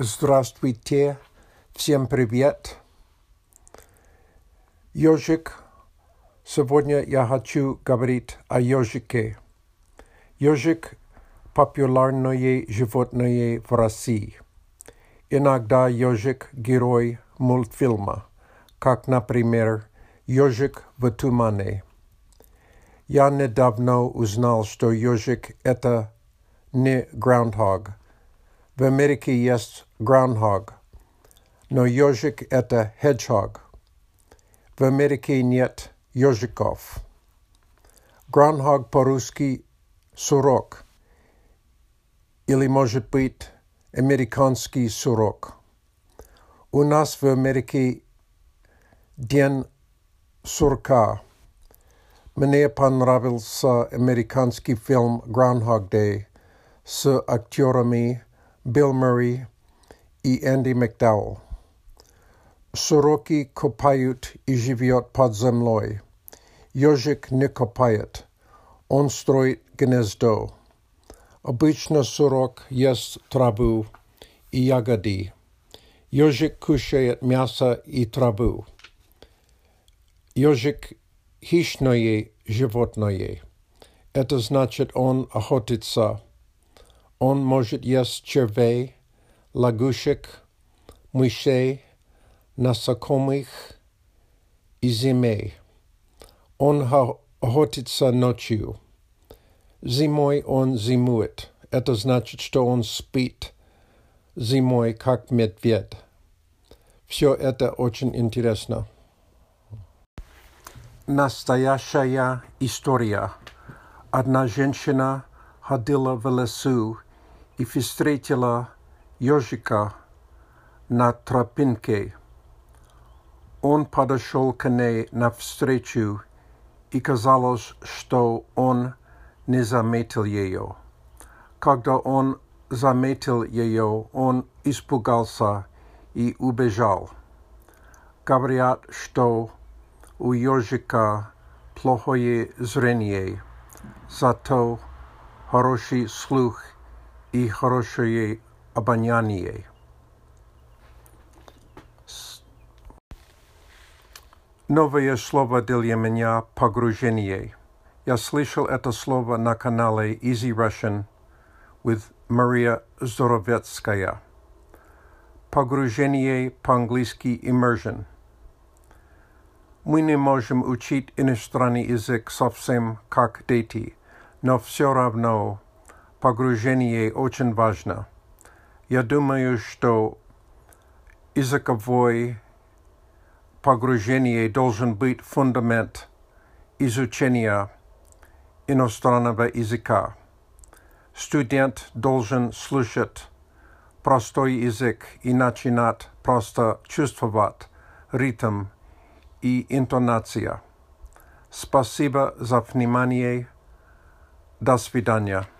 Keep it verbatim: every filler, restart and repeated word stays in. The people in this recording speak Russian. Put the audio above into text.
Здравствуйте, всем привет. Ёжик. Сегодня я хочу говорить о ёжике. Ёжик – популярное животное в России. Иногда ёжик – герой мультфильма, как, например, «Ёжик в тумане». Я недавно узнал, что ёжик – это не groundhog. В Америке есть groundhog, но ёжик – это hedgehog. В Америке нет ёжиков. Groundhog по-русски – сурок, или, может быть, американский сурок. У нас в Америке день сурка. Мне понравился американский фильм «Groundhog Day» с актерами Билл Мюррей и Энди МакДауэлл. Суроки копают и живет под землей. Ёжик не копает. Он строит гнездо. Обычно сурок ест траву и ягоды. Ёжик кушает мясо и траву. Ёжик – хищное животное. Это значит, он охотится. Он может есть червей, лягушек, мышей, насекомых и змей. Он охотится ночью. Зимой он зимует. Это значит, что он спит зимой, как медведь. Все это очень интересно. Настоящая история. Одна женщина ходила в лесу и встретила ёжика на тропинке. Он подошел к ней навстречу, и казалось, что он не заметил ее. Когда он заметил ее, он испугался и убежал. Говорят, что у ёжика плохое зрение, зато хороший слух и хорошее обоняние. Новое слово для меня – погружение. Я слышал это слово на канале Easy Russian with Maria Zorovetskaya. Погружение по-английски immersion. Мы не можем учить иностранный язык совсем как дети, но все равно погружение очень важно. Я думаю, что языковое погружение должен быть фундамент изучения иностранного языка. Студент должен слушать простой язык и начинать просто чувствовать ритм и интонация. Спасибо за внимание. До свидания.